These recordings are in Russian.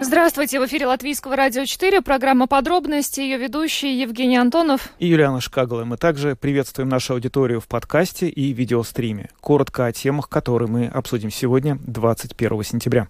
Здравствуйте, в эфире Латвийского радио 4, программа «Подробности», ее ведущие Евгений Антонов и Юлиана Шкагала. Мы также приветствуем нашу аудиторию в подкасте и видеостриме. Коротко о темах, которые мы обсудим сегодня, 21 сентября.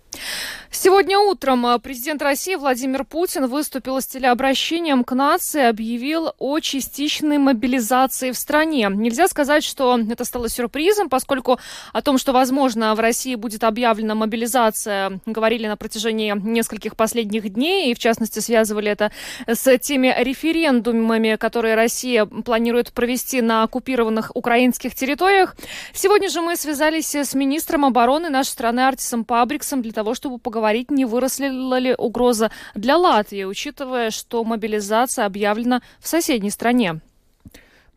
Сегодня утром президент России Владимир Путин выступил с телеобращением к нации, объявил о частичной мобилизации в стране. Нельзя сказать, что это стало сюрпризом, поскольку о том, что, возможно, в России будет объявлена мобилизация, говорили на протяжении нескольких последних дней, и в частности связывали это с теми референдумами, которые Россия планирует провести на оккупированных украинских территориях. Сегодня же мы связались с министром обороны нашей страны Артисом Пабриксом для того, чтобы поговорить, не выросла ли угроза для Латвии, учитывая, что мобилизация объявлена в соседней стране.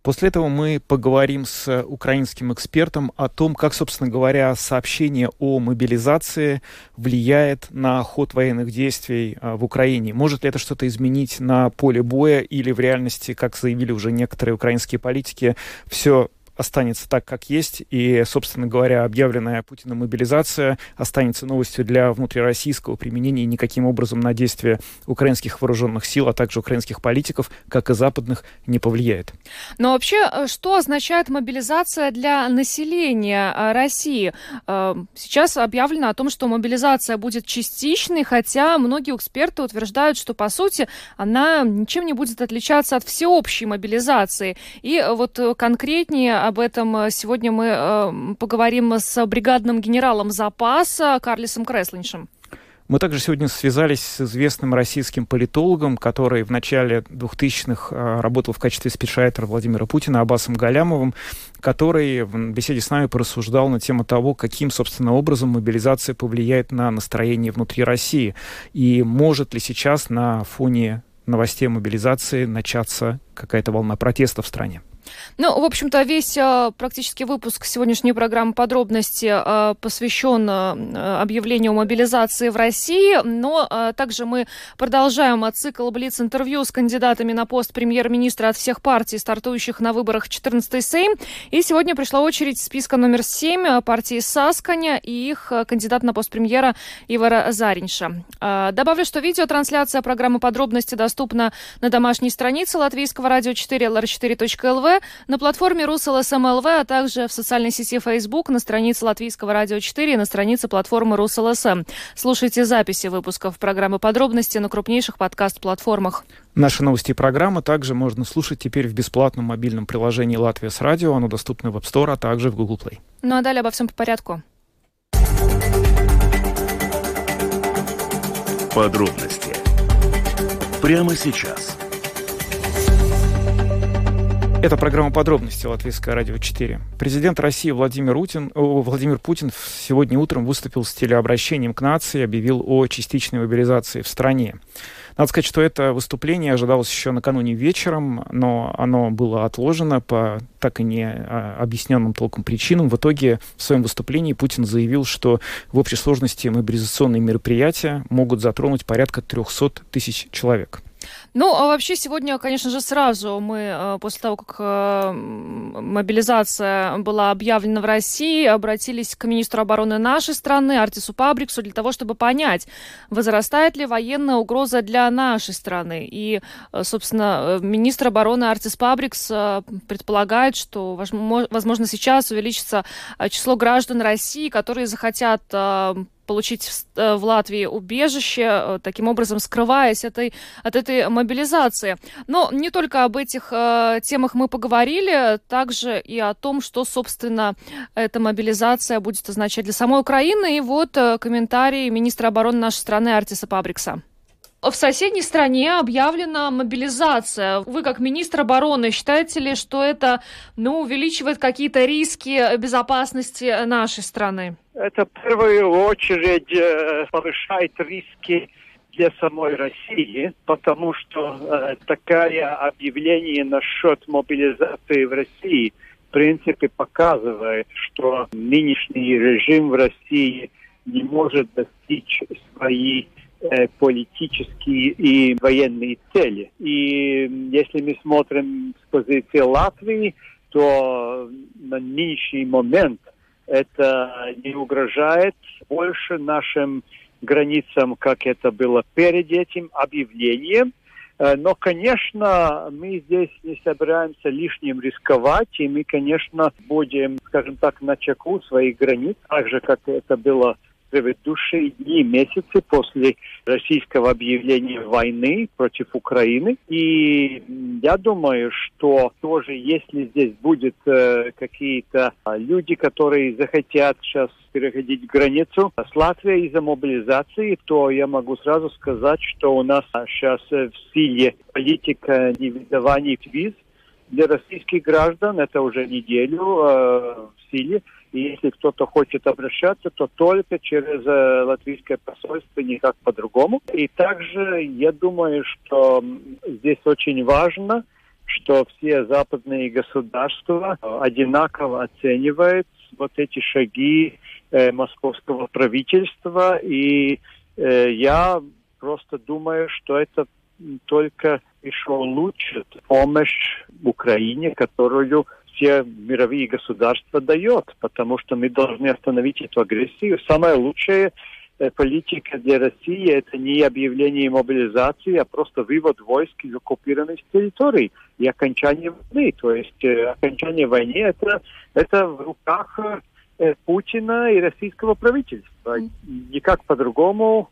После этого мы поговорим с украинским экспертом о том, как, собственно говоря, сообщение о мобилизации влияет на ход военных действий в Украине. Может ли это что-то изменить на поле боя или в реальности, как заявили уже некоторые украинские политики, все останется так, как есть, и, собственно говоря, объявленная Путиным мобилизация останется новостью для внутрироссийского применения и никаким образом на действия украинских вооруженных сил, а также украинских политиков, как и западных, не повлияет. Но вообще, что означает мобилизация для населения России? Сейчас объявлено о том, что мобилизация будет частичной, хотя многие эксперты утверждают, что, по сути, она ничем не будет отличаться от всеобщей мобилизации. И вот конкретнее об этом сегодня мы поговорим с бригадным генералом запаса Карлисом Креслиньшем. Мы также сегодня связались с известным российским политологом, который в начале 2000-х работал в качестве спичрайтера Владимира Путина, Аббасом Галямовым, который в беседе с нами порассуждал на тему того, каким, собственно, образом мобилизация повлияет на настроение внутри России. И может ли сейчас на фоне новостей о мобилизации начаться какая-то волна протеста в стране? Ну, в общем-то, весь практически выпуск сегодняшней программы «Подробности» посвящен объявлению мобилизации в России, но также мы продолжаем цикл «Блиц-интервью» с кандидатами на пост премьер-министра от всех партий, стартующих на выборах 14-й Сейм. И сегодня пришла очередь списка номер 7 партии «Сасканя» и их кандидат на пост премьера Ивара Зариньша. Добавлю, что видеотрансляция программы «Подробности» доступна на домашней странице Латвийского радио 4 lr4.lv, на платформе «РусЛСМ.ЛВ», а также в социальной сети Facebook, на странице Латвийского радио 4 и на странице платформы «РусЛСМ». Слушайте записи выпусков программы «Подробности» на крупнейших подкаст-платформах. Наши новости и программы также можно слушать теперь в бесплатном мобильном приложении «Латвия с радио». Оно доступно в App Store, а также в Google Play. Ну а далее обо всем по порядку. Подробности. Прямо сейчас. Это программа «Подробности» Латвийского радио 4. Президент России Владимир Путин сегодня утром выступил с телеобращением к нации и объявил о частичной мобилизации в стране. Надо сказать, что это выступление ожидалось еще накануне вечером, но оно было отложено по так и не объясненным толком причинам. В итоге в своем выступлении Путин заявил, что в общей сложности мобилизационные мероприятия могут затронуть порядка 300 тысяч человек. Ну, а вообще сегодня, конечно же, сразу мы, после того, как мобилизация была объявлена в России, обратились к министру обороны нашей страны Артису Пабриксу для того, чтобы понять, возрастает ли военная угроза для нашей страны. И, собственно, министр обороны Артис Пабрикс предполагает, что, возможно, сейчас увеличится число граждан России, которые захотят получить в Латвии убежище, таким образом скрываясь от этой мобилизации. Но не только об этих темах мы поговорили, также и о том, что, собственно, эта мобилизация будет означать для самой Украины. И вот комментарий министра обороны нашей страны Артиса Пабрикса. В соседней стране объявлена мобилизация. Вы, как министр обороны, считаете ли, что это, увеличивает какие-то риски безопасности нашей страны? Это, в первую очередь, повышает риски для самой России, потому что такое объявление насчет мобилизации в России, в принципе, показывает, что нынешний режим в России не может достичь своей политические и военные цели. И если мы смотрим с позиции Латвии, то на нынешний момент это не угрожает больше нашим границам, как это было перед этим объявлением. Но, конечно, мы здесь не собираемся лишним рисковать, и мы, конечно, будем, скажем так, на чеку своих границ, так же, как это было в предыдущие дни и месяцы после российского объявления войны против Украины. И я думаю, что тоже, если здесь будут какие-то люди, которые захотят сейчас переходить границу с Латвией из-за мобилизации, то я могу сразу сказать, что у нас сейчас в силе политика невыдавания виз для российских граждан. Это уже неделю в силе. И если кто-то хочет обращаться, то только через латвийское посольство, никак по-другому. И также я думаю, что здесь очень важно, что все западные государства одинаково оценивают вот эти шаги московского правительства. И я просто думаю, что это только еще улучшит помощь Украине, которую все мировые государства дают, потому что мы должны остановить эту агрессию. Самая лучшая политика для России – это не объявление мобилизации, а просто вывод войск из оккупированных территорий и окончание войны. То есть окончание войны – это в руках Путина и российского правительства. Никак по-другому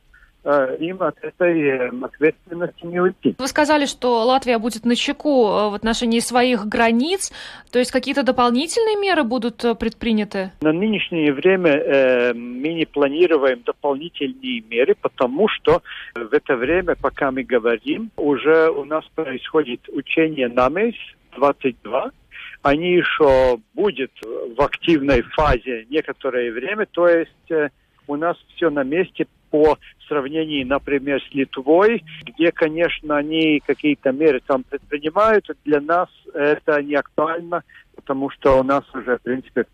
им от этой ответственности не уйти. Вы сказали, что Латвия будет начеку в отношении своих границ, то есть какие-то дополнительные меры будут предприняты? На нынешнее время мы не планируем дополнительные меры, потому что в это время, пока мы говорим, уже у нас происходит учение Намыс-22. Они еще будут в активной фазе некоторое время, то есть у нас все на месте по сравнению, например, с Литвой, где, конечно, они какие-то меры там предпринимают. Для нас это не актуально, потому что у нас уже, в принципе,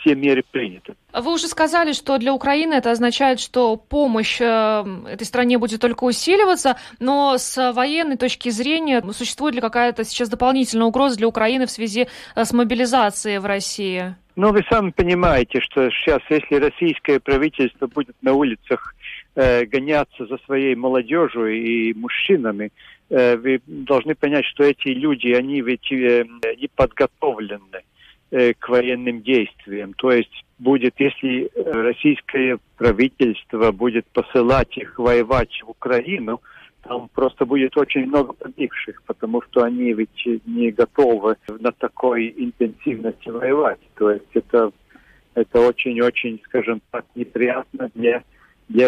все меры приняты. Вы уже сказали, что для Украины это означает, что помощь этой стране будет только усиливаться, но с военной точки зрения существует ли какая-то сейчас дополнительная угроза для Украины в связи с мобилизацией в России? Ну, вы сами понимаете, что сейчас, если российское правительство будет на улицах гоняться за своей молодежью и мужчинами, вы должны понять, что эти люди, они ведь не подготовлены к военным действиям. То есть будет, если российское правительство будет посылать их воевать в Украину, там просто будет очень много погибших, потому что они ведь не готовы на такой интенсивности воевать. То есть это очень-очень, скажем так, неприятно для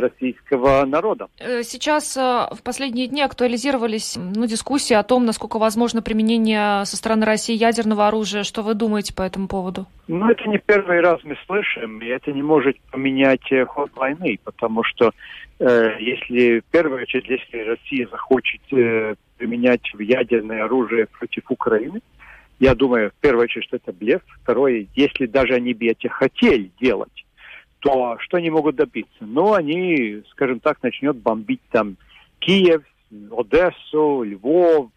российского народа. Сейчас в последние дни актуализировались дискуссии о том, насколько возможно применение со стороны России ядерного оружия. Что вы думаете по этому поводу? Это не первый раз мы слышим, и это не может поменять ход войны, потому что если в первую очередь, если Россия захочет применять ядерное оружие против Украины, я думаю, в первую очередь, что это блеф. Второе, если даже они бы это хотели делать, то что они могут добиться? Они, скажем так, начнут бомбить там Киев, Одессу, Львов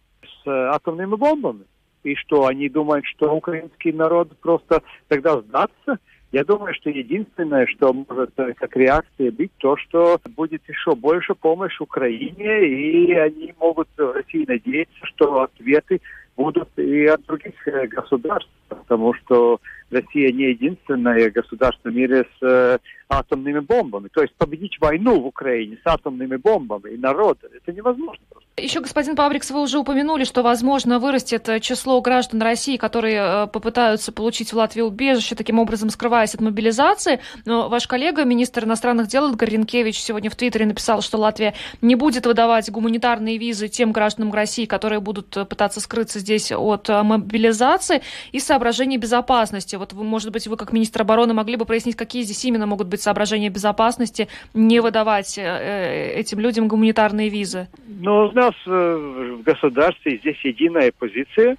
с атомными бомбами. И что, они думают, что украинский народ просто тогда сдастся? Я думаю, что единственное, что может как реакция быть, то, что будет еще больше помощь Украине, и они могут в России надеяться, что ответы будут и от других государств, потому что Россия не единственное государство в мире с атомными бомбами. То есть победить войну в Украине с атомными бомбами и народа – это невозможно. Еще, господин Пабрикс, вы уже упомянули, что, возможно, вырастет число граждан России, которые попытаются получить в Латвии убежище, таким образом скрываясь от мобилизации. Но ваш коллега, министр иностранных дел Эдгар Ринкевич, сегодня в Твиттере написал, что Латвия не будет выдавать гуманитарные визы тем гражданам России, которые будут пытаться скрыться здесь от мобилизации и соображений безопасности. Может быть, вы, как министр обороны, могли бы прояснить, какие здесь именно могут быть соображения безопасности, не выдавать этим людям гуманитарные визы? У нас в государстве здесь единая позиция.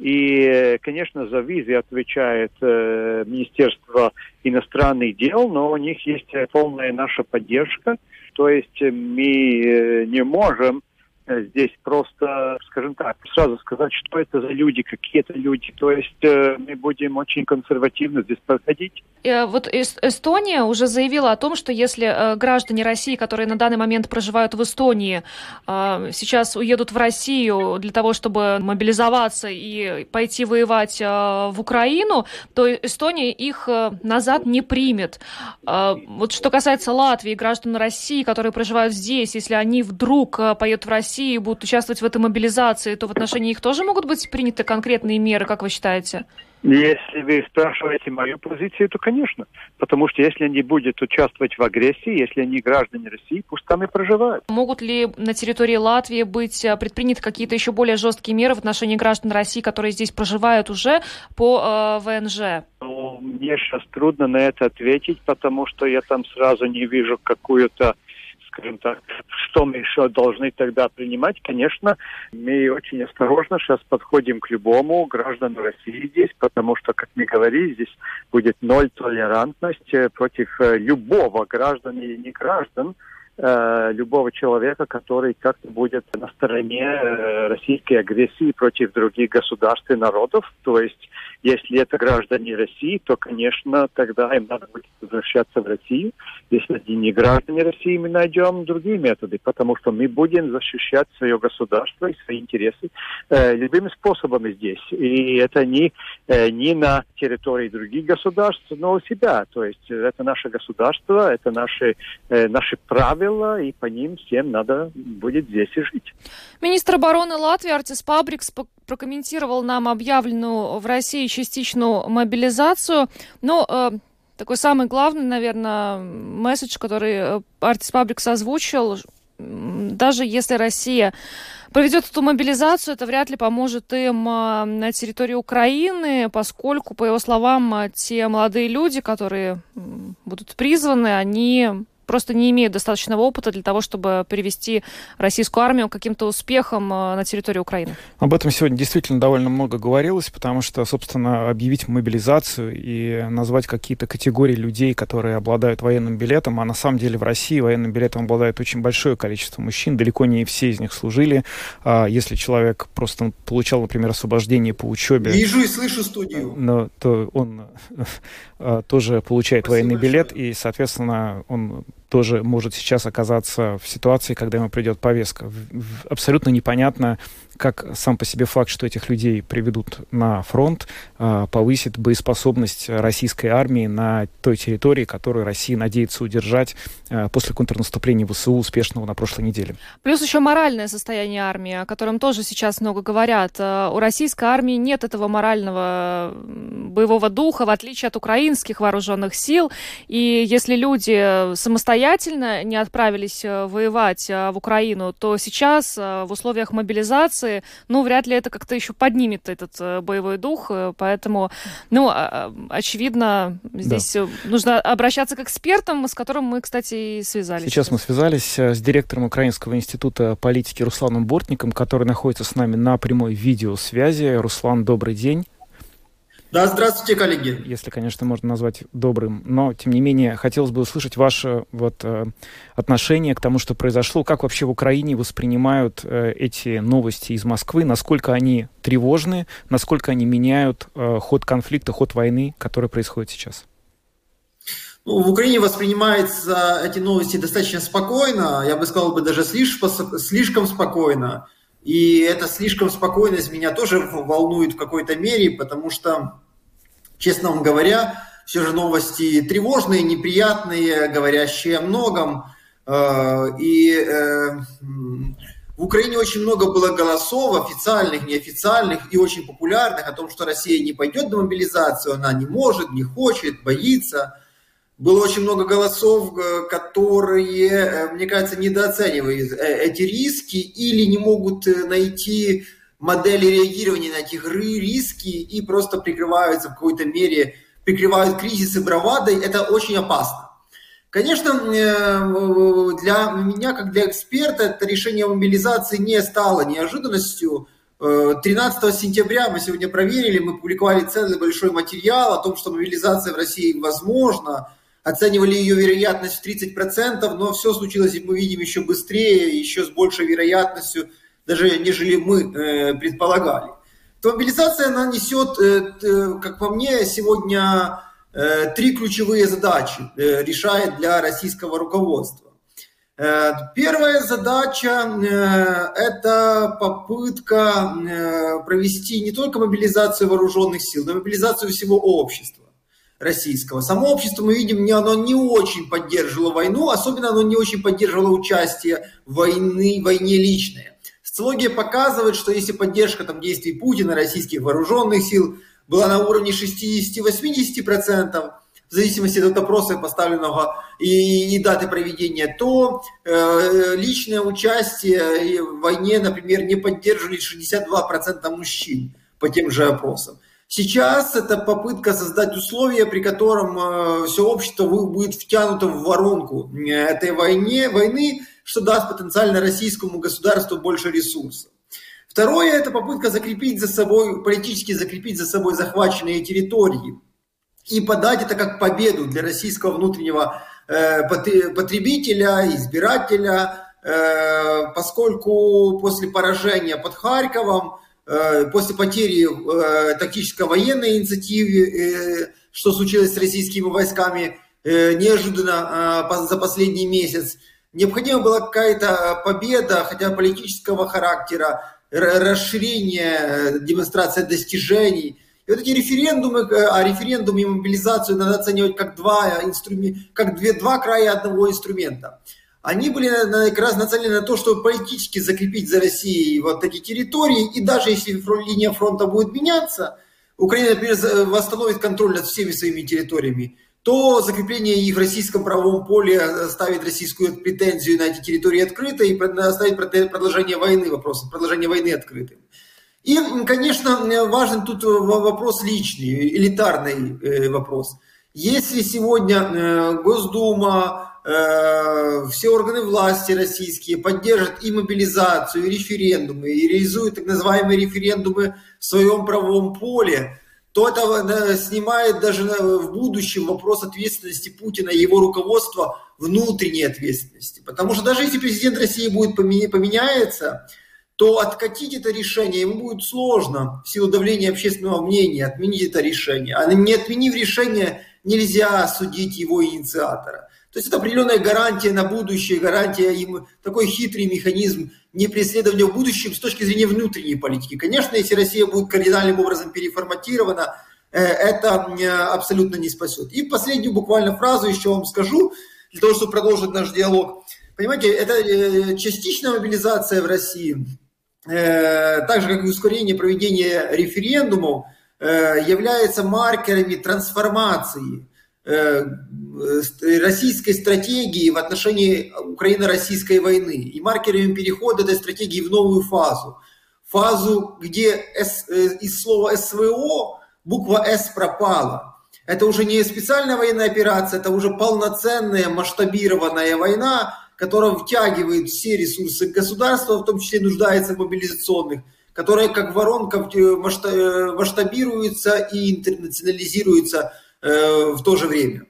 И, конечно, за визы отвечает Министерство иностранных дел, но у них есть полная наша поддержка. То есть мы не можем здесь просто, скажем так, сразу сказать, что это за люди, какие это люди. То есть мы будем очень консервативно здесь проходить. Вот Эстония уже заявила о том, что если граждане России, которые на данный момент проживают в Эстонии, сейчас уедут в Россию для того, чтобы мобилизоваться и пойти воевать в Украину, то Эстония их назад не примет. Вот что касается Латвии, граждан России, которые проживают здесь, если они вдруг поедут в Россию, и будут участвовать в этой мобилизации, то в отношении их тоже могут быть приняты конкретные меры, как вы считаете? Если вы спрашиваете мою позицию, то, конечно. Потому что если они будут участвовать в агрессии, если они граждане России, пусть там и проживают. Могут ли на территории Латвии быть предприняты какие-то еще более жесткие меры в отношении граждан России, которые здесь проживают уже по ВНЖ? Ну, мне сейчас трудно на это ответить, потому что я там сразу не вижу какую-то, скажем так, что мы еще должны тогда принимать. Конечно, мы очень осторожно сейчас подходим к любому граждану России здесь, потому что, как мы говорили, здесь будет ноль толерантность против любого граждан или не граждан, любого человека, который как-то будет на стороне российской агрессии против других государств и народов. То есть, если это граждане России, то, конечно, тогда им надо будет возвращаться в Россию. Если они не граждане России, мы найдем другие методы, потому что мы будем защищать свое государство и свои интересы любыми способами здесь. И это не на территории других государств, но у себя. То есть, это наше государство, это наши правила, и по ним всем надо будет здесь и жить. Министр обороны Латвии Артис Пабрикс прокомментировал нам объявленную в России частичную мобилизацию. Но такой самый главный, наверное, месседж, который Артис Пабрикс озвучил, даже если Россия проведет эту мобилизацию, это вряд ли поможет им на территории Украины, поскольку, по его словам, те молодые люди, которые будут призваны, они просто не имеют достаточного опыта для того, чтобы привести российскую армию к каким-то успехам на территории Украины. Об этом сегодня действительно довольно много говорилось, потому что, собственно, объявить мобилизацию и назвать какие-то категории людей, которые обладают военным билетом, а на самом деле в России военным билетом обладает очень большое количество мужчин, далеко не все из них служили. Если человек просто получал, например, освобождение по учебе... Вижу и слышу студию. ...то он тоже получает военный билет, и, соответственно, он тоже может сейчас оказаться в ситуации, когда ему придет повестка. Абсолютно непонятно, как сам по себе факт, что этих людей приведут на фронт, повысит боеспособность российской армии на той территории, которую Россия надеется удержать после контрнаступления ВСУ успешного на прошлой неделе. Плюс еще моральное состояние армии, о котором тоже сейчас много говорят. У российской армии нет этого морального боевого духа, в отличие от украинских вооруженных сил. И если люди самостоятельно не отправились воевать в Украину, то сейчас в условиях мобилизации вряд ли это как-то еще поднимет этот боевой дух, поэтому, очевидно, здесь нужно обращаться к экспертам, с которым мы, кстати, и связались. Сейчас мы связались с директором Украинского института политики Русланом Бортником, который находится с нами на прямой видеосвязи. Руслан, добрый день. Да, здравствуйте, коллеги. Если, конечно, можно назвать добрым, но, тем не менее, хотелось бы услышать ваше отношение к тому, что произошло. Как вообще в Украине воспринимают эти новости из Москвы? Насколько они тревожны? Насколько они меняют ход конфликта, ход войны, который происходит сейчас? В Украине воспринимаются эти новости достаточно спокойно. Я бы сказал, даже слишком спокойно. И эта слишком спокойность меня тоже волнует в какой-то мере, потому что, честно вам говоря, все же новости тревожные, неприятные, говорящие о многом. И в Украине очень много было голосов, официальных, неофициальных, и очень популярных, о том, что Россия не пойдет на мобилизацию, она не может, не хочет, боится. Было очень много голосов, которые, мне кажется, недооценивают эти риски или не могут найти модели реагирования на эти риски и просто прикрываются в какой-то мере, прикрывают кризисы бравадой. Это очень опасно. Конечно, для меня, как для эксперта, это решение о мобилизации не стало неожиданностью, 13 сентября, мы сегодня проверили, мы публиковали целый большой материал о том, что мобилизация в России возможна, оценивали ее вероятность в 30%, но все случилось, мы видим, еще быстрее, еще с большей вероятностью, даже нежели мы предполагали. То мобилизация, она несет, как по мне, сегодня три ключевые задачи решает для российского руководства. Первая задача – это попытка провести не только мобилизацию вооруженных сил, но и мобилизацию всего общества российского. Само общество, мы видим, оно не очень поддерживало войну, особенно оно не очень поддерживало участие в войне личное. Социология показывает, что если поддержка действий Путина, российских вооруженных сил была на уровне 60-80%, в зависимости от опроса, поставленного и даты проведения, то личное участие в войне, например, не поддерживали 62% мужчин по тем же опросам. Сейчас это попытка создать условия, при котором все общество будет втянуто в воронку этой войны, что даст потенциально российскому государству больше ресурсов. Второе – это попытка политически закрепить за собой захваченные территории и подать это как победу для российского внутреннего потребителя, избирателя, поскольку после поражения под Харьковом, после потери тактическо-военной инициативы, что случилось с российскими войсками неожиданно за последний месяц, необходима была какая-то победа, хотя политического характера, расширение, демонстрация достижений. И вот эти референдумы, а референдум и мобилизацию надо оценивать как два края одного инструмента. Они были как раз нацелены на то, чтобы политически закрепить за Россией вот эти территории. И даже если линия фронта будет меняться, Украина, например, восстановит контроль над всеми своими территориями, то закрепление их в российском правовом поле ставит российскую претензию на эти территории открытой и ставит продолжение войны открытым. И, конечно, важен тут вопрос личный, элитарный вопрос. Если сегодня Госдума, все органы власти российские поддержат и мобилизацию, и референдумы, и реализуют так называемые референдумы в своем правовом поле, то это снимает даже в будущем вопрос ответственности Путина и его руководства, внутренней ответственности. Потому что даже если президент России будет поменяется, то откатить это решение ему будет сложно в силу давления общественного мнения, отменить это решение. А не отменив решение, нельзя судить его инициатора. То есть это определенная гарантия на будущее, гарантия им, такой хитрый механизм непреследования в будущем с точки зрения внутренней политики. Конечно, если Россия будет кардинальным образом переформатирована, это абсолютно не спасет. И последнюю буквально фразу еще вам скажу, для того, чтобы продолжить наш диалог. Понимаете, это частичная мобилизация в России, так же, как и ускорение проведения референдумов, является маркерами трансформации российской стратегии в отношении Украино-российской войны и маркерами перехода этой стратегии в новую фазу. Фазу, где из слова СВО буква «С» пропала. Это уже не специальная военная операция, это уже полноценная масштабированная война, которая втягивает все ресурсы государства, в том числе нуждается в мобилизационных, которая как воронка масштабируется и интернационализируется в то же время.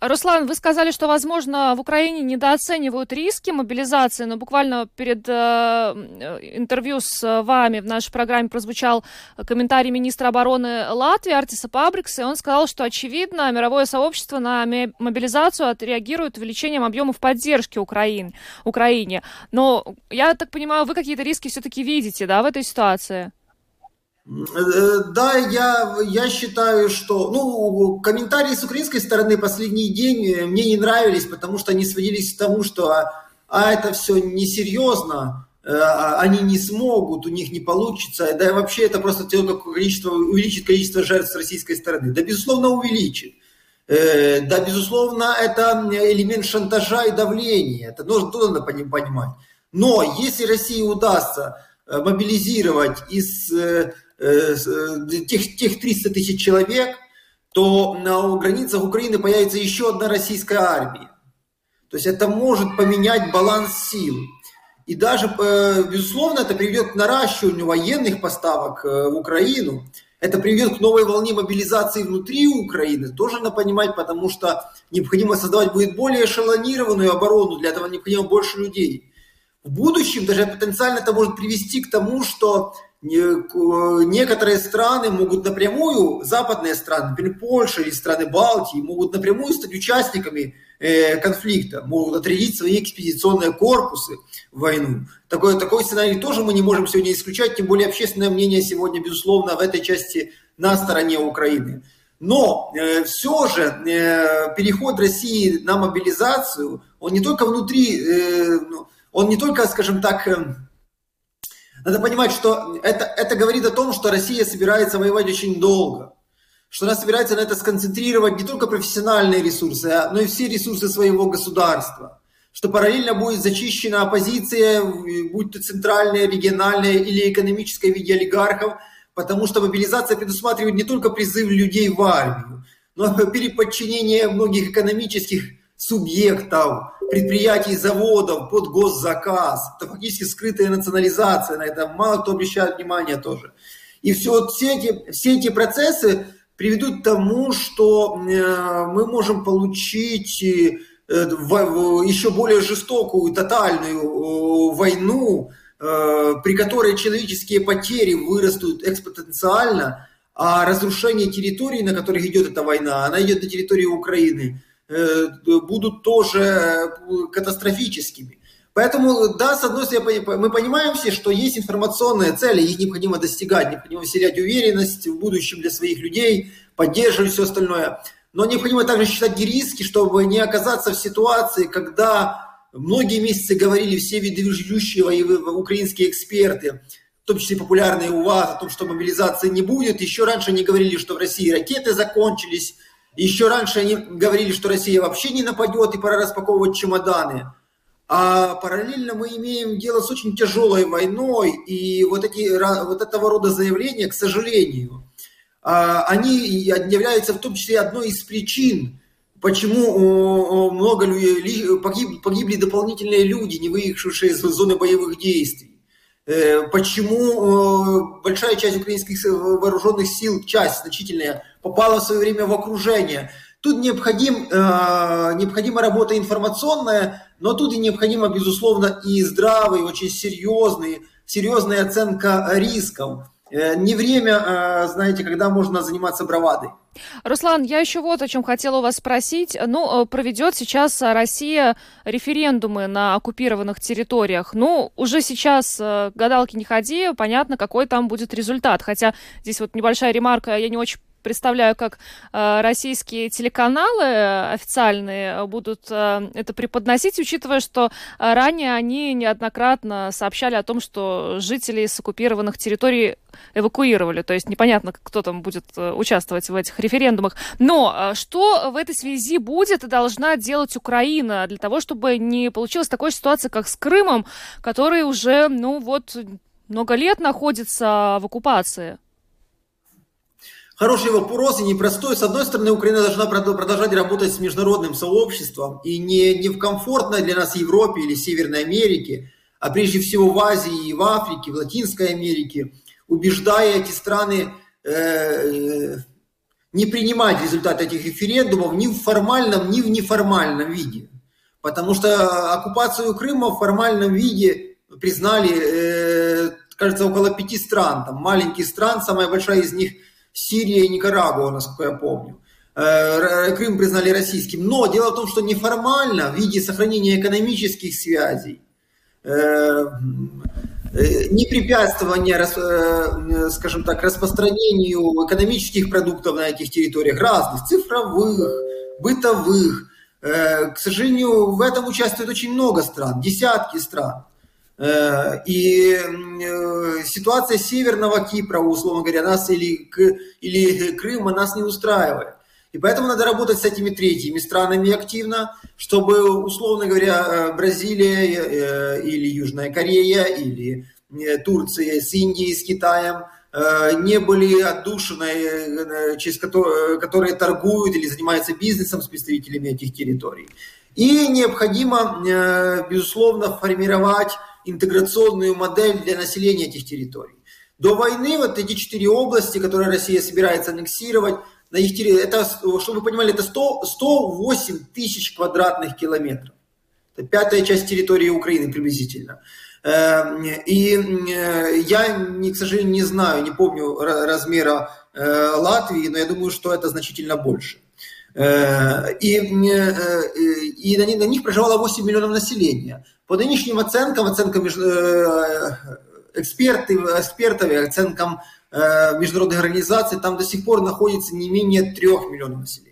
Руслан, вы сказали, что, возможно, в Украине недооценивают риски мобилизации, но буквально перед интервью с вами в нашей программе прозвучал комментарий министра обороны Латвии Артиса Пабрикса, и он сказал, что, очевидно, мировое сообщество на мобилизацию отреагирует увеличением объемов поддержки Украине. Но, я так понимаю, вы какие-то риски все-таки видите, да, в этой ситуации? Да, я считаю, что комментарии с украинской стороны последний день мне не нравились, потому что они сводились к тому, что это все несерьезно, они не смогут, у них не получится, да и вообще это просто увеличит количество жертв с российской стороны. Да, безусловно, увеличит. Да, безусловно, это элемент шантажа и давления, это нужно понимать. Но если России удастся мобилизировать из тех 300 тысяч человек, то на границах Украины появится еще одна российская армия. То есть это может поменять баланс сил. И И даже, безусловно, это приведет к наращиванию военных поставок в Украину. Это приведет к новой волне мобилизации внутри Украины. Тоже надо понимать, потому что необходимо создавать будет более эшелонированную оборону. Для этого необходимо больше людей. В будущем даже потенциально это может привести к тому, что некоторые страны могут напрямую, западные страны, например, Польша или страны Балтии, могут напрямую стать участниками конфликта, могут отрядить свои экспедиционные корпусы в войну. Такой сценарий тоже мы не можем сегодня исключать, тем более общественное мнение сегодня, безусловно, в этой части на стороне Украины. Но все же переход России на мобилизацию, он не только внутри, он не только, скажем так, надо понимать, что это говорит о том, что Россия собирается воевать очень долго, что она собирается на это сконцентрировать не только профессиональные ресурсы, но и все ресурсы своего государства, что параллельно будет зачищена оппозиция, будь то центральная, региональная или экономическая в виде олигархов, потому что мобилизация предусматривает не только призыв людей в армию, но и переподчинение многих экономических субъектов, предприятий, заводов под госзаказ. Это фактически скрытая национализация, на это мало кто обращает внимание тоже. И все эти процессы приведут к тому, что мы можем получить еще более жестокую, тотальную войну, при которой человеческие потери вырастут экспоненциально, а разрушение территорий, на которых идет эта война, она идет на территории Украины, будут тоже катастрофическими. Поэтому, да, с одной стороны, мы понимаем все, что есть информационные цели, их необходимо достигать, необходимо вселять уверенность в будущем для своих людей, поддерживать все остальное. Но необходимо также считать и риски, чтобы не оказаться в ситуации, когда многие месяцы говорили все ведущие украинские эксперты, в том числе популярные у вас, о том, что мобилизации не будет. Еще раньше они говорили, что в России ракеты закончились. Еще раньше они говорили, что Россия вообще не нападет и пора распаковывать чемоданы. А параллельно мы имеем дело с очень тяжелой войной. И вот этого рода заявления, к сожалению, они являются в том числе одной из причин, почему много людей погибли дополнительные люди, не выехавшие из зоны боевых действий. Почему большая часть украинских вооруженных сил, часть значительная, попала в свое время в окружение. Тут необходима работа информационная, но тут и необходима, безусловно, и здравая, очень серьезная оценка рисков. Не время, знаете, когда можно заниматься бравадой. Руслан, я еще вот о чем хотела у вас спросить. Ну, проведет сейчас Россия референдумы на оккупированных территориях. Ну, уже сейчас, гадалки не ходи, понятно, какой там будет результат. Хотя здесь вот небольшая ремарка, я не очень представляю, как российские телеканалы официальные будут это преподносить, учитывая, что ранее они неоднократно сообщали о том, что жители с оккупированных территорий эвакуировали. То есть непонятно, кто там будет участвовать в этих референдумах. Но что в этой связи будет и должна делать Украина для того, чтобы не получилась такой ситуация, как с Крымом, который уже, много лет находится в оккупации? Хороший вопрос и непростой. С одной стороны, Украина должна продолжать работать с международным сообществом и не в комфортной для нас Европе или Северной Америке, а прежде всего в Азии и в Африке, в Латинской Америке, убеждая эти страны не принимать результаты этих референдумов ни в формальном, ни в неформальном виде. Потому что оккупацию Крыма в формальном виде признали, кажется, около 5 стран. Там маленьких стран, самая большая из них – Сирия и Никарагуа, насколько я помню. Крым признали российским. Но дело в том, что неформально, в виде сохранения экономических связей, не препятствования, скажем так, распространению экономических продуктов на этих территориях, разных, цифровых, бытовых. К сожалению, в этом участвует очень много стран, десятки стран. И ситуация Северного Кипра, условно говоря, нас или Крыма нас не устраивает. И поэтому надо работать с этими третьими странами активно, чтобы, условно говоря, Бразилия или Южная Корея, или Турция с Индией, с Китаем не были отдушины, через которые торгуют или занимаются бизнесом с представителями этих территорий. И необходимо, безусловно, формировать интеграционную модель для населения этих территорий. До войны вот эти 4 области, которые Россия собирается аннексировать, на их территории, это, чтобы вы понимали, это 108 тысяч квадратных километров. Это 5-я часть территории Украины приблизительно. И я, к сожалению, не знаю, не помню размера Латвии, но я думаю, что это значительно больше. И на них проживало 8 миллионов населения. По нынешним оценкам экспертов и оценкам международных организаций, там до сих пор находится не менее 3 миллионов населения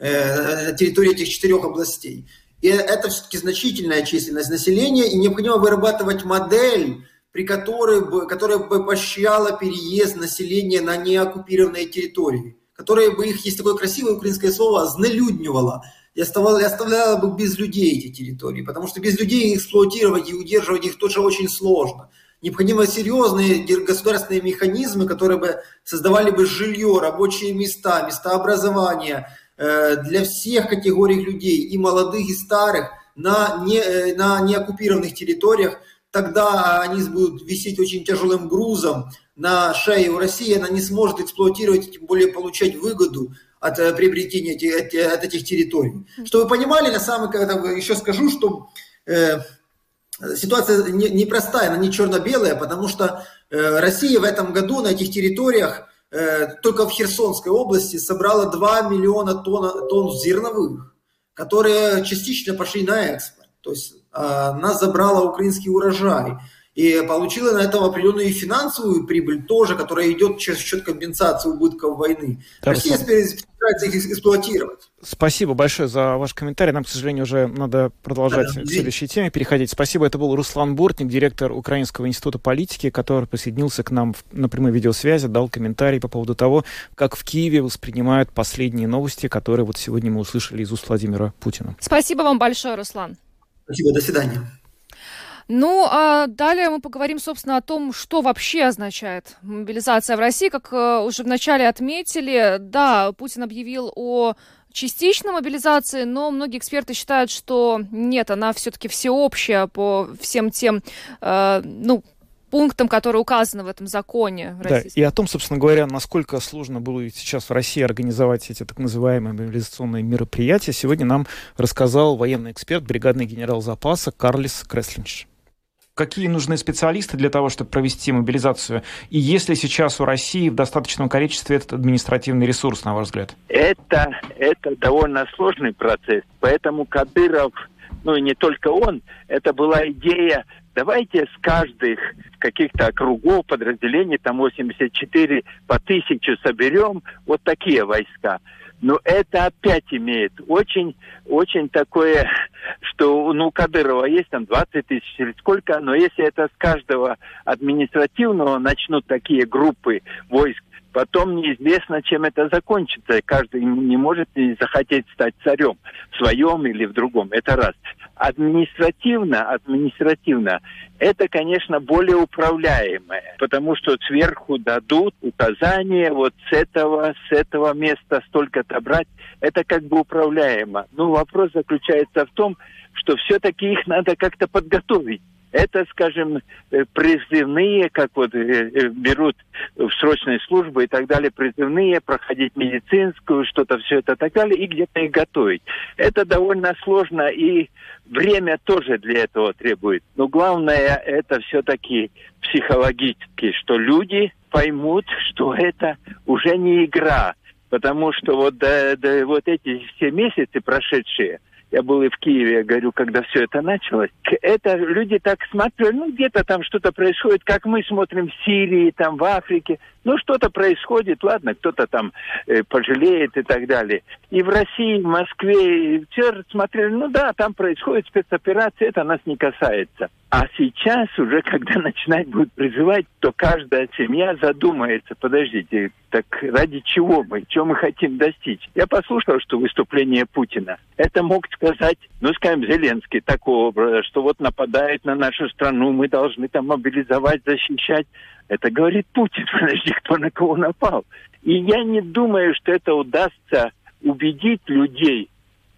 на территории этих 4 областей. И это все-таки значительная численность населения, и необходимо вырабатывать модель, которая бы поощряла переезд населения на неоккупированные территории, которая бы их, есть такое красивое украинское слово, «знелюднювала», и оставляла бы без людей эти территории, потому что без людей эксплуатировать и удерживать их тоже очень сложно. Необходимы серьезные государственные механизмы, которые бы создавали бы жилье, рабочие места, места образования для всех категорий людей, и молодых, и старых, на неоккупированных территориях. Тогда они будут висеть очень тяжелым грузом на шее у России, она не сможет эксплуатировать, тем более получать выгоду от приобретения от этих территорий. Чтобы вы понимали, на самом деле, еще скажу, что ситуация непростая, она не черно-белая, потому что Россия в этом году на этих территориях только в Херсонской области собрала 2 миллиона тонн зерновых, которые частично пошли на экспорт. То есть она забрала украинский урожай и получила на этом определенную финансовую прибыль тоже, которая идет через счет компенсации убытков войны. Россия старается их эксплуатировать. Спасибо большое за ваш комментарий. Нам, к сожалению, уже надо продолжать к следующей теме переходить. Спасибо. Это был Руслан Бортник, директор Украинского института политики, который присоединился к нам на прямой видеосвязи, дал комментарий по поводу того, как в Киеве воспринимают последние новости, которые вот сегодня мы услышали из уст Владимира Путина. Спасибо вам большое, Руслан. Спасибо. До свидания. Ну, а далее мы поговорим, собственно, о том, что вообще означает мобилизация в России. Как уже вначале отметили, да, Путин объявил о частичной мобилизации, но многие эксперты считают, что нет, она все-таки всеобщая по всем тем, пунктам, которые указаны в этом законе российском. Да, и о том, собственно говоря, насколько сложно было сейчас в России организовать эти так называемые мобилизационные мероприятия, сегодня нам рассказал военный эксперт, бригадный генерал запаса Карлис Креслиньш. Какие нужны специалисты для того, чтобы провести мобилизацию? И есть ли сейчас у России в достаточном количестве этот административный ресурс, на ваш взгляд? Это довольно сложный процесс, поэтому Кадыров, и не только он, это была идея: давайте с каждых каких-то округов, подразделений, там 84 по 1000 соберем, вот такие войска. Но это опять имеет очень такое, что у Кадырова есть там 20 тысяч или сколько, но если это с каждого административного начнут такие группы войск, потом неизвестно, чем это закончится. Каждый не может не захотеть стать царем в своем или в другом. Это раз. Административно, это, конечно, более управляемое, потому что сверху дадут указания вот с этого места столько-то брать. Это как бы управляемо. Но вопрос заключается в том, что все-таки их надо как-то подготовить. Это, скажем, призывные, как вот берут в срочной службе и так далее, призывные, проходить медицинскую, что-то, все это, так далее, и где-то их готовить. Это довольно сложно, и время тоже для этого требует. Но главное, это все-таки психологически, что люди поймут, что это уже не игра. Потому что вот эти все месяцы прошедшие, я был и в Киеве, я говорю, когда все это началось, это люди так смотрели, где-то там что-то происходит, как мы смотрим в Сирии, там в Африке, что-то происходит, ладно, кто-то там пожалеет и так далее. И в России, в Москве все смотрели, там происходит спецоперация, это нас не касается. А сейчас уже, когда начинать будут призывать, то каждая семья задумается, подождите, так ради чего мы, чего мы хотим достичь? Я послушал, что выступление Путина, это мог сказать, скажем, Зеленский такого образа, что вот нападает на нашу страну, мы должны там мобилизовать, защищать. Это говорит Путин, подожди, кто на кого напал. И я не думаю, что это удастся убедить людей,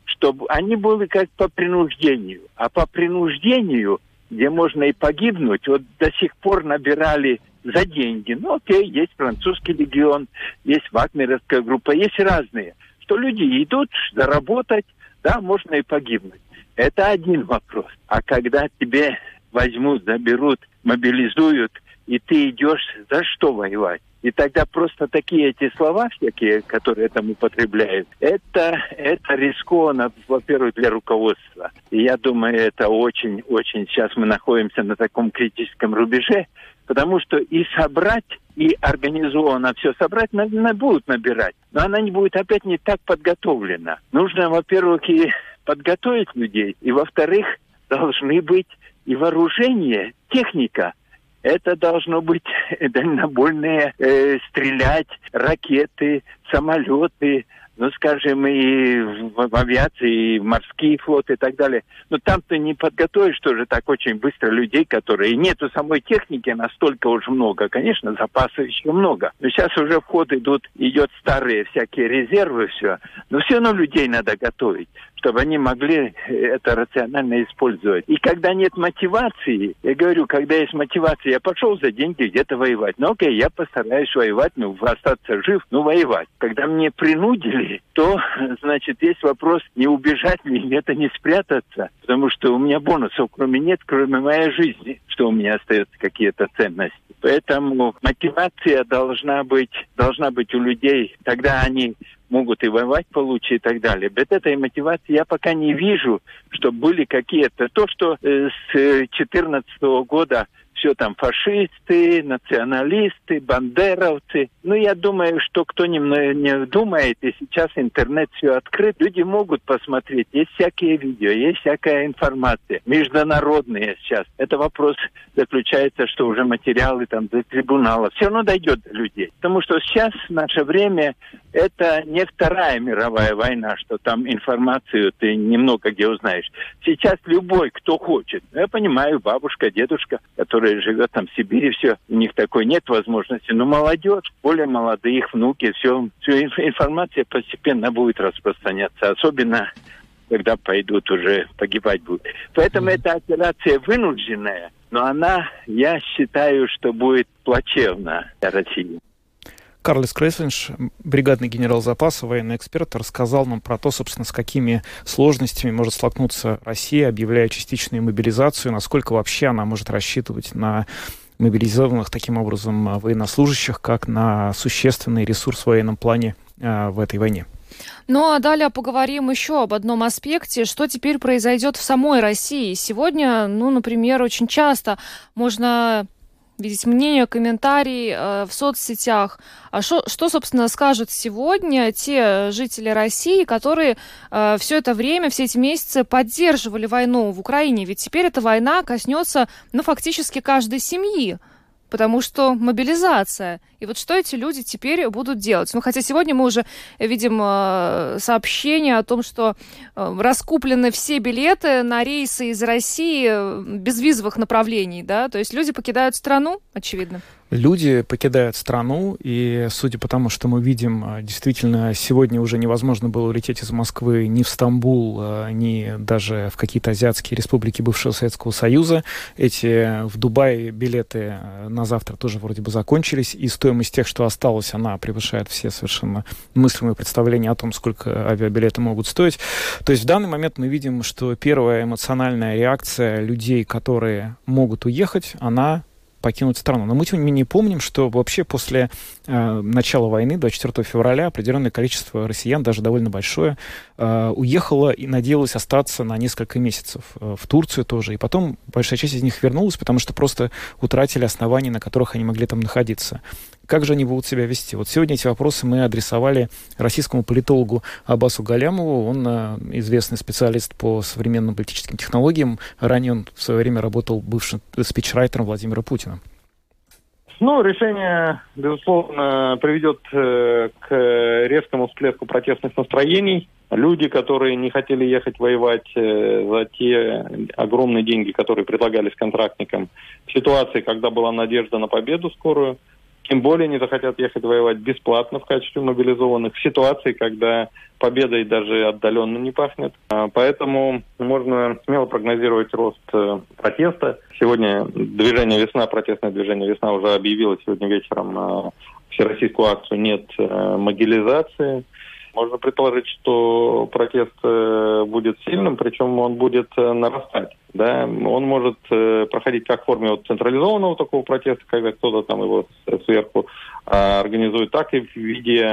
чтобы они были как по принуждению. А по принуждению где можно и погибнуть, вот до сих пор набирали за деньги. Ну, окей, есть французский легион, есть вагнеровская группа, есть разные. Что люди идут заработать, да, можно и погибнуть. Это один вопрос. А когда тебе возьмут, заберут, мобилизуют, и ты идешь, за что воевать? И тогда просто такие эти слова всякие, которые там употребляют, это рискованно, во-первых, для руководства. И я думаю, это очень-очень сейчас мы находимся на таком критическом рубеже, потому что и собрать, и организованно все собрать, будут набирать, но она не будет опять не так подготовлена. Нужно, во-первых, и подготовить людей, и, во-вторых, должны быть и вооружение, техника. Это должно быть дальнобойные, стрелять, ракеты, самолеты, ну, скажем, и в авиации, и в морские флоты и так далее. Но там ты не подготовишь тоже так очень быстро людей, которые... Нету самой техники настолько уже много. Конечно, запасов еще много. Но сейчас уже в ход идут старые всякие резервы, все. Но все равно людей надо готовить, чтобы они могли это рационально использовать. И когда нет мотивации, я говорю, когда есть мотивация, я пошел за деньги где-то воевать. Ну, окей, я постараюсь воевать, ну, остаться жив, ну, воевать. Когда мне принудили, то, значит, есть вопрос, не убежать мне, где-то не спрятаться, потому что у меня бонусов кроме нет, кроме моей жизни, что у меня остаются какие-то ценности. Поэтому мотивация должна быть у людей, тогда они... могут и воевать получше и так далее. Без этой мотивации я пока не вижу, что были какие-то... То, что с 2014 года все там фашисты, националисты, бандеровцы. Ну, я думаю, что кто не думает, и сейчас интернет все открыт, люди могут посмотреть. Есть всякие видео, есть всякая информация. Международные сейчас. Это вопрос заключается, что уже материалы там для трибунала. Все равно дойдет до людей. Потому что сейчас, в наше время, это не Вторая мировая война, что там информацию ты немного где узнаешь. Сейчас любой, кто хочет. Я понимаю, бабушка, дедушка, которые живет там в Сибири, все, у них такой нет возможности. Но молодежь, более молодые, их внуки, все информация постепенно будет распространяться. Особенно, когда пойдут уже, погибать будут. Поэтому эта операция вынужденная, но она, я считаю, что будет плачевна для России. Карлис Креслиньш, бригадный генерал запаса, военный эксперт, рассказал нам про то, собственно, с какими сложностями может столкнуться Россия, объявляя частичную мобилизацию, насколько вообще она может рассчитывать на мобилизованных таким образом военнослужащих, как на существенный ресурс в военном плане в этой войне. Ну а далее поговорим еще об одном аспекте, что теперь произойдет в самой России. Сегодня, например, очень часто можно... видеть мнения, комментарии в соцсетях. А что, собственно, скажут сегодня те жители России, которые все это время, все эти месяцы поддерживали войну в Украине? Ведь теперь эта война коснется, фактически каждой семьи, потому что мобилизация. И вот что эти люди теперь будут делать? Хотя сегодня мы уже видим сообщение о том, что раскуплены все билеты на рейсы из России безвизовых направлений, да? То есть люди покидают страну, очевидно. Люди покидают страну, и судя по тому, что мы видим, действительно, сегодня уже невозможно было улететь из Москвы ни в Стамбул, ни даже в какие-то азиатские республики бывшего Советского Союза. Эти в Дубае билеты на завтра тоже вроде бы закончились, и стоимость тех, что осталось, она превышает все совершенно мыслимые представления о том, сколько авиабилеты могут стоить. То есть в данный момент мы видим, что первая эмоциональная реакция людей, которые могут уехать, она... покинуть страну. Но мы, тем не менее, помним, что вообще после начала войны, 24 февраля, определенное количество россиян, даже довольно большое, уехало и надеялось остаться на несколько месяцев в Турцию тоже. И потом большая часть из них вернулась, потому что просто утратили основания, на которых они могли там находиться. Как же они будут себя вести? Вот сегодня эти вопросы мы адресовали российскому политологу Аббасу Галямову. Он известный специалист по современным политическим технологиям. Ранее он в свое время работал бывшим спичрайтером Владимира Путина. Решение, безусловно, приведет к резкому всплеску протестных настроений. Люди, которые не хотели ехать воевать за те огромные деньги, которые предлагались контрактникам, в ситуации, когда была надежда на победу скорую, тем более не захотят ехать воевать бесплатно в качестве мобилизованных в ситуации, когда победой даже отдаленно не пахнет. Поэтому можно смело прогнозировать рост протеста. Сегодня движение «Весна», протестное движение «Весна» уже объявило сегодня вечером всероссийскую акцию «Нет мобилизации». Можно предположить, что протест будет сильным, причем он будет нарастать. Да? Он может проходить как в форме вот централизованного такого протеста, когда кто-то там его сверху организует, так и в виде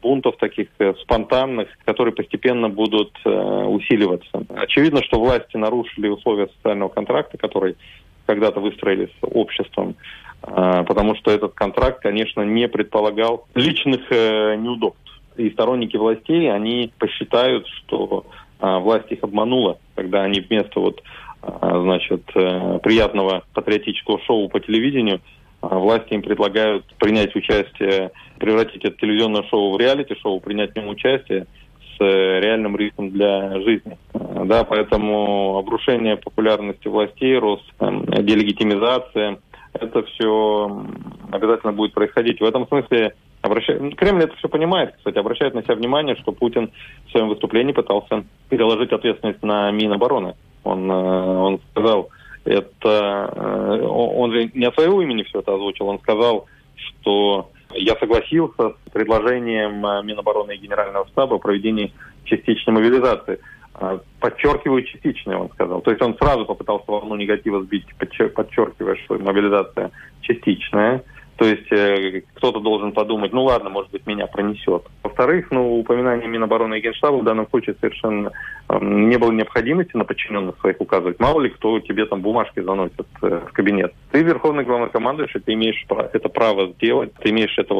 бунтов таких спонтанных, которые постепенно будут усиливаться. Очевидно, что власти нарушили условия социального контракта, который когда-то выстроили с обществом, потому что этот контракт, конечно, не предполагал личных неудобств. И сторонники властей, они посчитают, что власть их обманула, когда они вместо приятного патриотического шоу по телевидению власти им предлагают принять участие, превратить это телевизионное шоу в реалити-шоу, принять в нем участие с реальным риском для жизни. Да, поэтому обрушение популярности властей, рост делегитимизации, это все обязательно будет происходить. В этом смысле Кремль это все понимает, кстати, обращает на себя внимание, что Путин в своем выступлении пытался переложить ответственность на Минобороны. Он сказал, он же не от своего имени все это озвучил, он сказал, что я согласился с предложением Минобороны и Генерального штаба о проведении частичной мобилизации. Подчеркиваю, частичное, он сказал. То есть он сразу попытался волну негатива сбить, подчеркивая, что мобилизация частичная. То есть кто-то должен подумать, ну ладно, может быть, меня пронесет. Во-вторых, упоминание Минобороны и Генштаба в данном случае совершенно не было необходимости на подчиненных своих указывать. Мало ли кто тебе там бумажки заносит в кабинет. Ты верховный главнокомандующий, ты имеешь это право сделать, ты имеешь это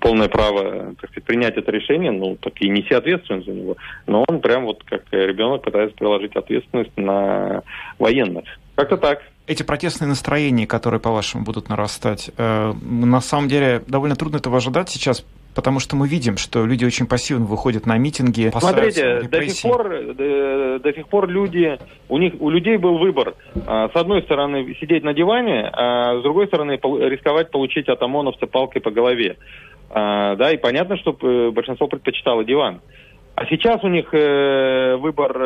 полное право, так сказать, принять это решение, так и неси ответственность за него. Но он прям как ребенок пытается приложить ответственность на военных. Как-то так. Эти протестные настроения, которые, по-вашему, будут нарастать, на самом деле довольно трудно этого ожидать сейчас, потому что мы видим, что люди очень пассивно выходят на митинги. Смотрите, до сих пор люди, у людей был выбор. С одной стороны, сидеть на диване, а с другой стороны, рисковать получить от ОМОНовца палкой по голове. Да, и понятно, что большинство предпочитало диван. А сейчас у них выбор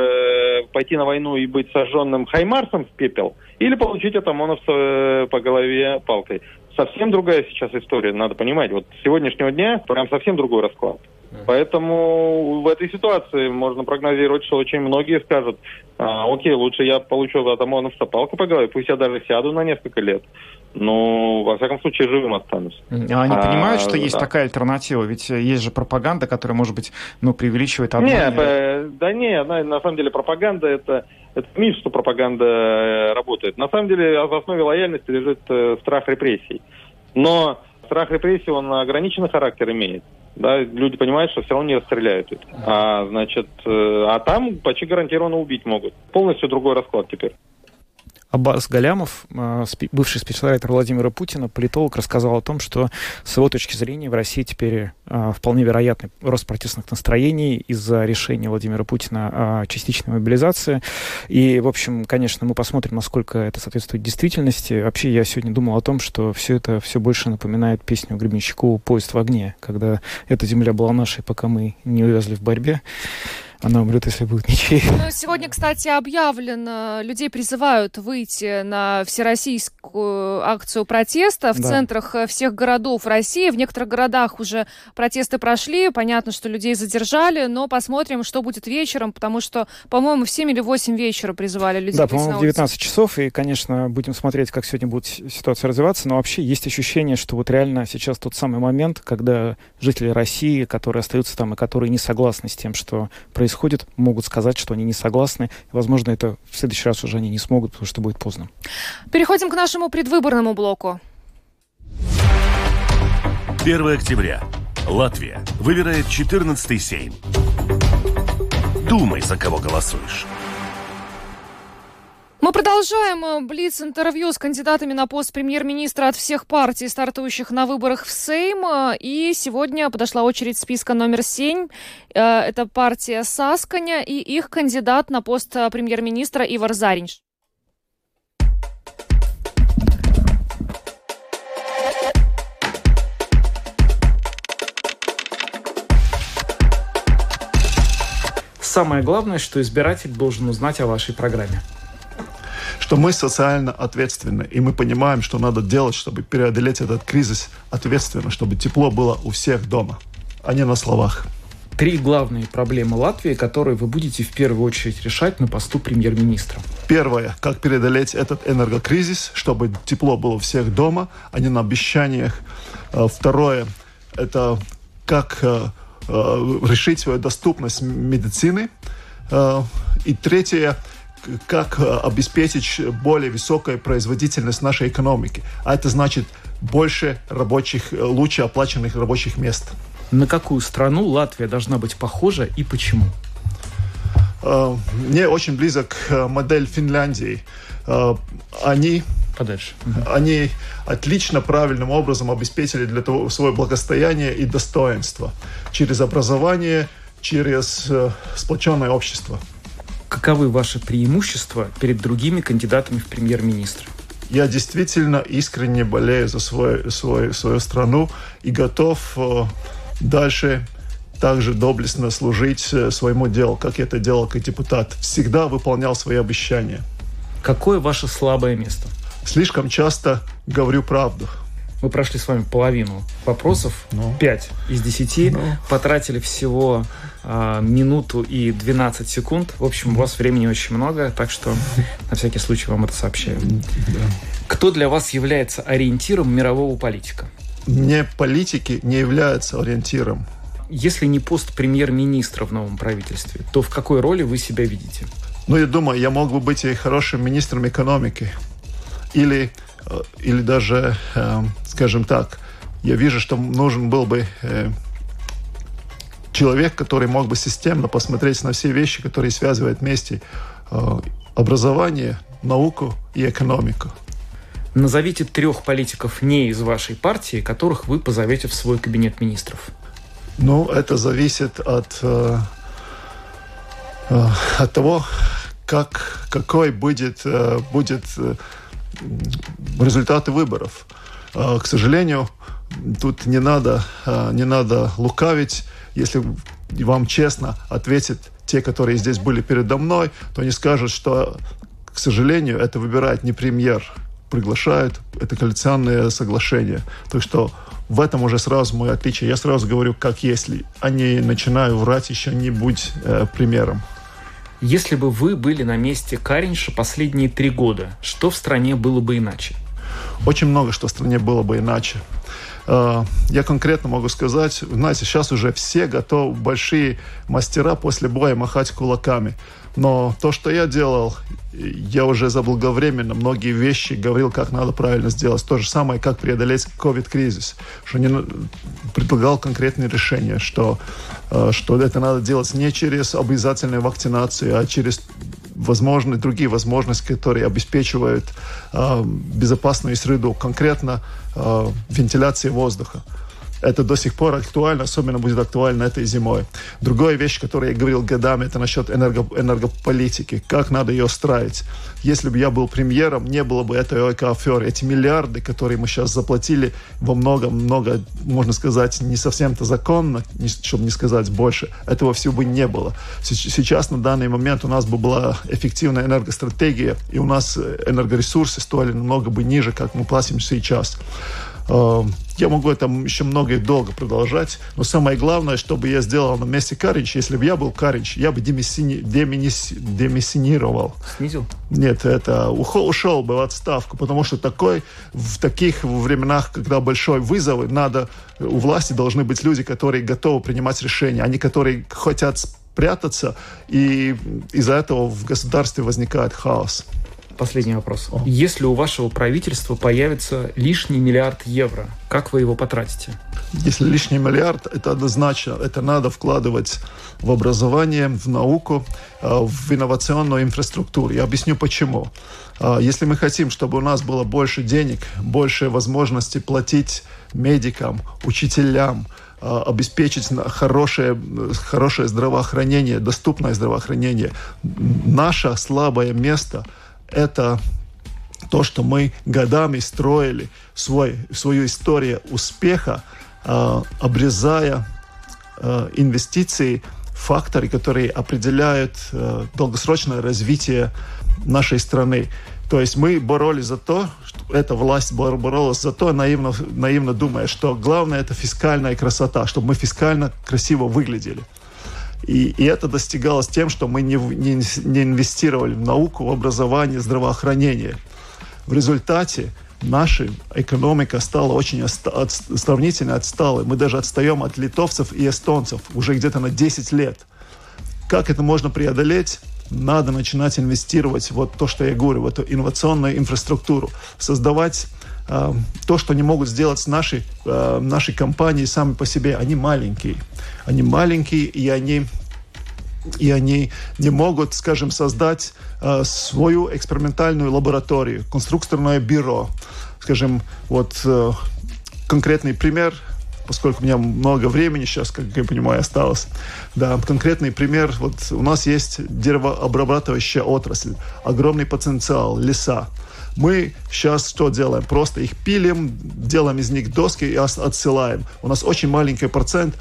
пойти на войну и быть сожженным хаймарсом в пепел или получить от ОМОНовца по голове палкой. Совсем другая сейчас история, надо понимать. С сегодняшнего дня прям совсем другой расклад. Поэтому в этой ситуации можно прогнозировать, что очень многие скажут, окей, лучше я получу от ОМОНовца палку по голове, пусть я даже сяду на несколько лет. Но, во всяком случае, живым останусь. А они понимают, что есть такая альтернатива? Ведь есть же пропаганда, которая, может быть, преувеличивает одну... на самом деле пропаганда — это миф, что пропаганда работает. На самом деле в основе лояльности лежит страх репрессий. Но страх репрессий, он ограниченный характер имеет. Да, люди понимают, что все равно не расстреляют это. А там почти гарантированно убить могут. Полностью другой расклад теперь. Аббас Галямов, бывший спецсоветник Владимира Путина, политолог, рассказал о том, что с его точки зрения в России теперь вполне вероятный рост протестных настроений из-за решения Владимира Путина о частичной мобилизации. И, в общем, конечно, мы посмотрим, насколько это соответствует действительности. Вообще, я сегодня думал о том, что все это все больше напоминает песню Гребенщикова «Поезд в огне», когда эта земля была нашей, пока мы не увязли в борьбе. Она умрет, если будет ничей. Сегодня, кстати, объявлено, людей призывают выйти на всероссийскую акцию протеста в центрах всех городов России. В некоторых городах уже протесты прошли. Понятно, что людей задержали, но посмотрим, что будет вечером, потому что, по-моему, в 7 или 8 вечера призывали людей. Да, по-моему, в 19 часов. И, конечно, будем смотреть, как сегодня будет ситуация развиваться. Но вообще есть ощущение, что реально сейчас тот самый момент, когда жители России, которые остаются там и которые не согласны с тем, что происходит, могут сказать, что они не согласны. Возможно, это в следующий раз уже они не смогут, потому что будет поздно. Переходим к нашему предвыборному блоку. 1 октября. Латвия выбирает 14-й Сейм. Думай, за кого голосуешь. Мы продолжаем блиц-интервью с кандидатами на пост премьер-министра от всех партий, стартующих на выборах в Сейм. И сегодня подошла очередь списка номер 7. Это партия Сасканя и их кандидат на пост премьер-министра Ивар Зариньш. самое главное, что избиратель должен узнать о вашей программе? Что мы социально ответственны, и мы понимаем, что надо делать, чтобы преодолеть этот кризис ответственно, чтобы тепло было у всех дома, а не на словах. Три главные проблемы Латвии, которые вы будете в первую очередь решать на посту премьер-министра. Первое. Как преодолеть этот энергокризис, чтобы тепло было у всех дома, а не на обещаниях. Второе. Это как решить свою доступность медицины. И третье. Как обеспечить более высокую производительность нашей экономики. А это значит больше рабочих, лучше оплаченных рабочих мест. На какую страну Латвия должна быть похожа и почему? Мне очень близок модель Финляндии. Они отлично, правильным образом обеспечили для того свое благосостояние и достоинство через образование, через сплоченное общество. Каковы ваши преимущества перед другими кандидатами в премьер-министры? Я действительно искренне болею за свою страну и готов дальше также доблестно служить своему делу, как я это делал как депутат. Всегда выполнял свои обещания. Какое ваше слабое место? Слишком часто говорю правду. Мы прошли с вами половину вопросов, 5 из 10, потратили всего минуту и 12 секунд. В общем, у вас времени очень много, так что на всякий случай вам это сообщаю. Кто для вас является ориентиром мирового политика? Мне политики не являются ориентиром. Если не пост премьер-министра в новом правительстве, то в какой роли вы себя видите? Я думаю, я мог бы быть и хорошим министром экономики. Или даже, скажем так, я вижу, что нужен был бы человек, который мог бы системно посмотреть на все вещи, которые связывают вместе образование, науку и экономику. Назовите 3 политиков не из вашей партии, которых вы позовете в свой кабинет министров. Это зависит от того, какой будет результаты выборов. К сожалению, тут не надо лукавить. Если вам честно ответят те, которые здесь были передо мной, то они скажут, что, к сожалению, это выбирает не премьер, приглашают, это коалиционное соглашение. Так что в этом уже сразу мое отличие. Я сразу говорю, как если, а не начинаю врать еще не будь премьером. Если бы вы были на месте Кариньша последние 3 года, что в стране было бы иначе? Очень много что в стране было бы иначе. Я конкретно могу сказать, сейчас уже все готовы, большие мастера после боя махать кулаками. Но то, что я делал, я уже заблаговременно многие вещи говорил, как надо правильно сделать. То же самое, как преодолеть ковид-кризис. Что предлагал конкретные решения, что это надо делать не через обязательную вакцинацию, а через другие возможности, которые обеспечивают безопасную среду, конкретно вентиляции воздуха. Это до сих пор актуально, особенно будет актуально этой зимой. Другая вещь, о которой я говорил годами, это насчет энергополитики, как надо ее строить. Если бы я был премьером, не было бы этой экоаферы. Эти миллиарды, которые мы сейчас заплатили, во много, можно сказать, не совсем-то законно, чтобы не сказать больше, этого всего бы не было. Сейчас, на данный момент, у нас бы была эффективная энергостратегия, и у нас энергоресурсы стоили намного бы ниже, как мы платим сейчас. Я могу это еще много и долго продолжать, но самое главное, что бы я сделал на месте Кариньша, если бы я был Кариньш, я бы демиссионировал. Снизил? Нет, ушел бы в отставку, потому что в таких временах, когда большой вызов, у власти должны быть люди, которые готовы принимать решения, они, которые хотят спрятаться, и из-за этого в государстве возникает хаос. Последний вопрос. Если у вашего правительства появится лишний миллиард евро, как вы его потратите? Если лишний миллиард, это однозначно. Это надо вкладывать в образование, в науку, в инновационную инфраструктуру. Я объясню, почему. Если мы хотим, чтобы у нас было больше денег, больше возможностей платить медикам, учителям, обеспечить хорошее здравоохранение, доступное здравоохранение, наше слабое место – это то, что мы годами строили свою историю успеха, обрезая инвестиции факторы, которые определяют долгосрочное развитие нашей страны. То есть мы боролись за то, что эта власть боролась за то, наивно думая, что главное это фискальная красота, чтобы мы фискально красиво выглядели. И это достигалось тем, что мы не инвестировали в науку, в образование, здравоохранение. В результате наша экономика стала очень сравнительно отсталой. Мы даже отстаем от литовцев и эстонцев уже где-то на 10 лет. Как это можно преодолеть? Надо начинать инвестировать, вот то, что я говорю, в эту инновационную инфраструктуру, создавать то, что не могут сделать наши компании сами по себе. Они маленькие, и они не могут, скажем, создать свою экспериментальную лабораторию, конструкторное бюро. Скажем, вот конкретный пример, поскольку у меня много времени сейчас, как я понимаю, осталось. Да, конкретный пример. Вот у нас есть деревообрабатывающая отрасль, огромный потенциал, леса. Мы сейчас что делаем? Просто их пилим, делаем из них доски и отсылаем. У нас очень маленький процент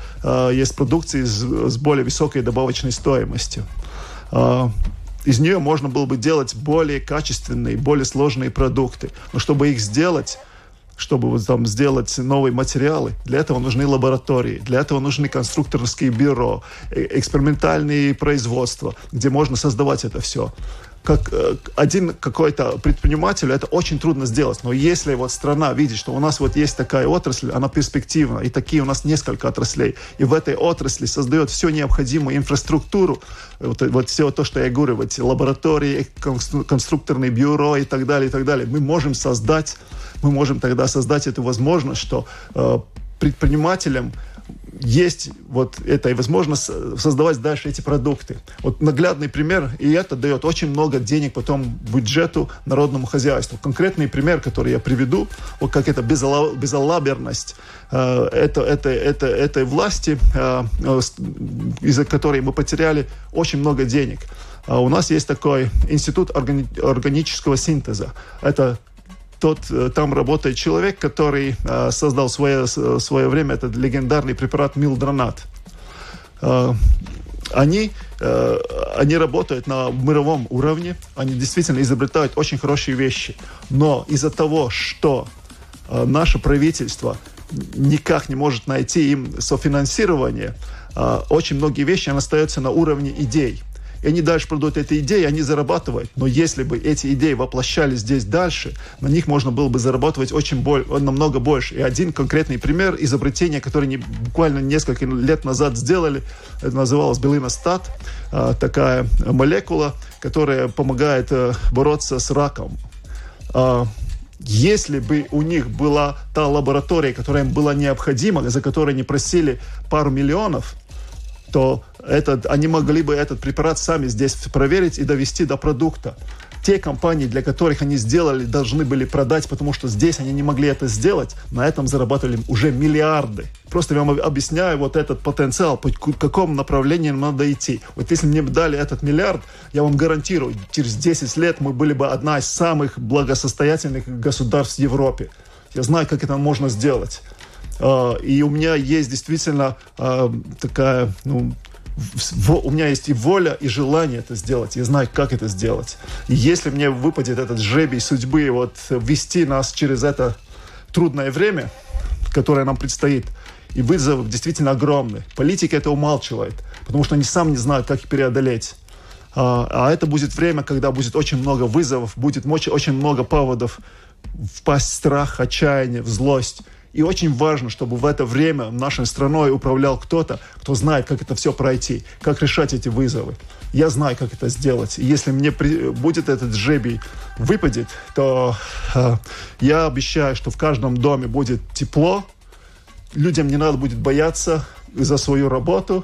есть продукции с более высокой добавочной стоимостью. Из нее можно было бы делать более качественные, более сложные продукты. Но чтобы их сделать, чтобы там сделать новые материалы, для этого нужны лаборатории, для этого нужны конструкторские бюро, экспериментальные производства, где можно создавать это все. Как один какой-то предприниматель это очень трудно сделать, но если вот страна видит, что у нас вот есть такая отрасль, она перспективна, и такие у нас несколько отраслей, и в этой отрасли создает всю необходимую инфраструктуру, вот все то, что я говорю, вот лаборатории, конструкторные бюро и так далее, мы можем тогда создать эту возможность, что предпринимателям есть вот эта возможность создавать дальше эти продукты. Вот наглядный пример, и это дает очень много денег потом бюджету, народному хозяйству. Конкретный пример, который я приведу, вот как это безалаберность этой власти, из-за которой мы потеряли очень много денег. У нас есть такой институт органического синтеза. Это там работает человек, который создал в свое время этот легендарный препарат Милдронат. Они работают на мировом уровне, они действительно изобретают очень хорошие вещи. Но из-за того, что наше правительство никак не может найти им софинансирование, очень многие вещи остаются на уровне идей. И они дальше продают эти идеи, они зарабатывают. Но если бы эти идеи воплощались здесь дальше, на них можно было бы зарабатывать намного больше. И один конкретный пример изобретения, которое буквально несколько лет назад сделали, это называлось белиностат, такая молекула, которая помогает бороться с раком. Если бы у них была та лаборатория, которая им была необходима, за которую они просили пару миллионов, то они могли бы этот препарат сами здесь проверить и довести до продукта. Те компании, для которых они сделали, должны были продать, потому что здесь они не могли это сделать, на этом зарабатывали уже миллиарды. Просто я вам объясняю вот этот потенциал, по какому направлению надо идти. Вот если мне бы дали этот миллиард, я вам гарантирую, через 10 лет мы были бы одна из самых благосостоятельных государств в Европе. Я знаю, как это можно сделать. И у меня есть действительно такая, у меня есть и воля, и желание это сделать. Я знаю, как это сделать. И если мне выпадет этот жребий судьбы, вот вести нас через это трудное время, которое нам предстоит, и вызов действительно огромный. Политика это умалчивает, потому что они сами не знают, как их преодолеть. А это будет время, когда будет очень много вызовов, будет очень много поводов впасть в страх, отчаяние, в злость. И очень важно, чтобы в это время нашей страной управлял кто-то, кто знает, как это все пройти, как решать эти вызовы. Я знаю, как это сделать. И если мне будет этот жребий выпадет, то я обещаю, что в каждом доме будет тепло, людям не надо будет бояться за свою работу,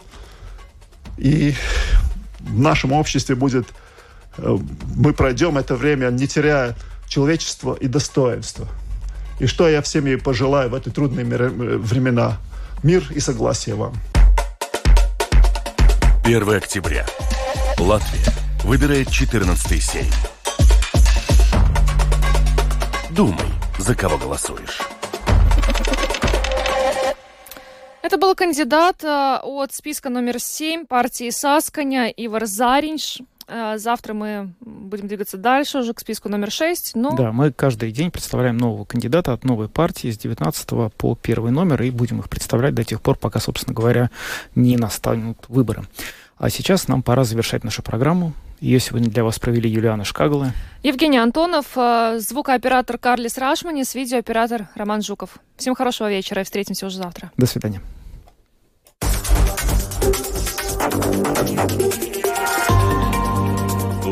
и в нашем обществе будет... мы пройдем это время, не теряя человечества и достоинства. И что я всем ей пожелаю в эти трудные времена. Мир и согласие вам. 1 октября. Латвия выбирает 14-й сейм. Думай, за кого голосуешь. Это был кандидат от списка номер 7 партии Сасканя Ивар Зариньш. Завтра мы будем двигаться дальше уже к списку номер 6. Но... Да, мы каждый день представляем нового кандидата от новой партии с 19 по 1 номер и будем их представлять до тех пор, пока, собственно говоря, не настанут выборы. А сейчас нам пора завершать нашу программу. Ее сегодня для вас провели Юлиана Шкагала, Евгений Антонов, звукооператор Карлис Рашманис, видеооператор Роман Жуков. Всем хорошего вечера и встретимся уже завтра. До свидания.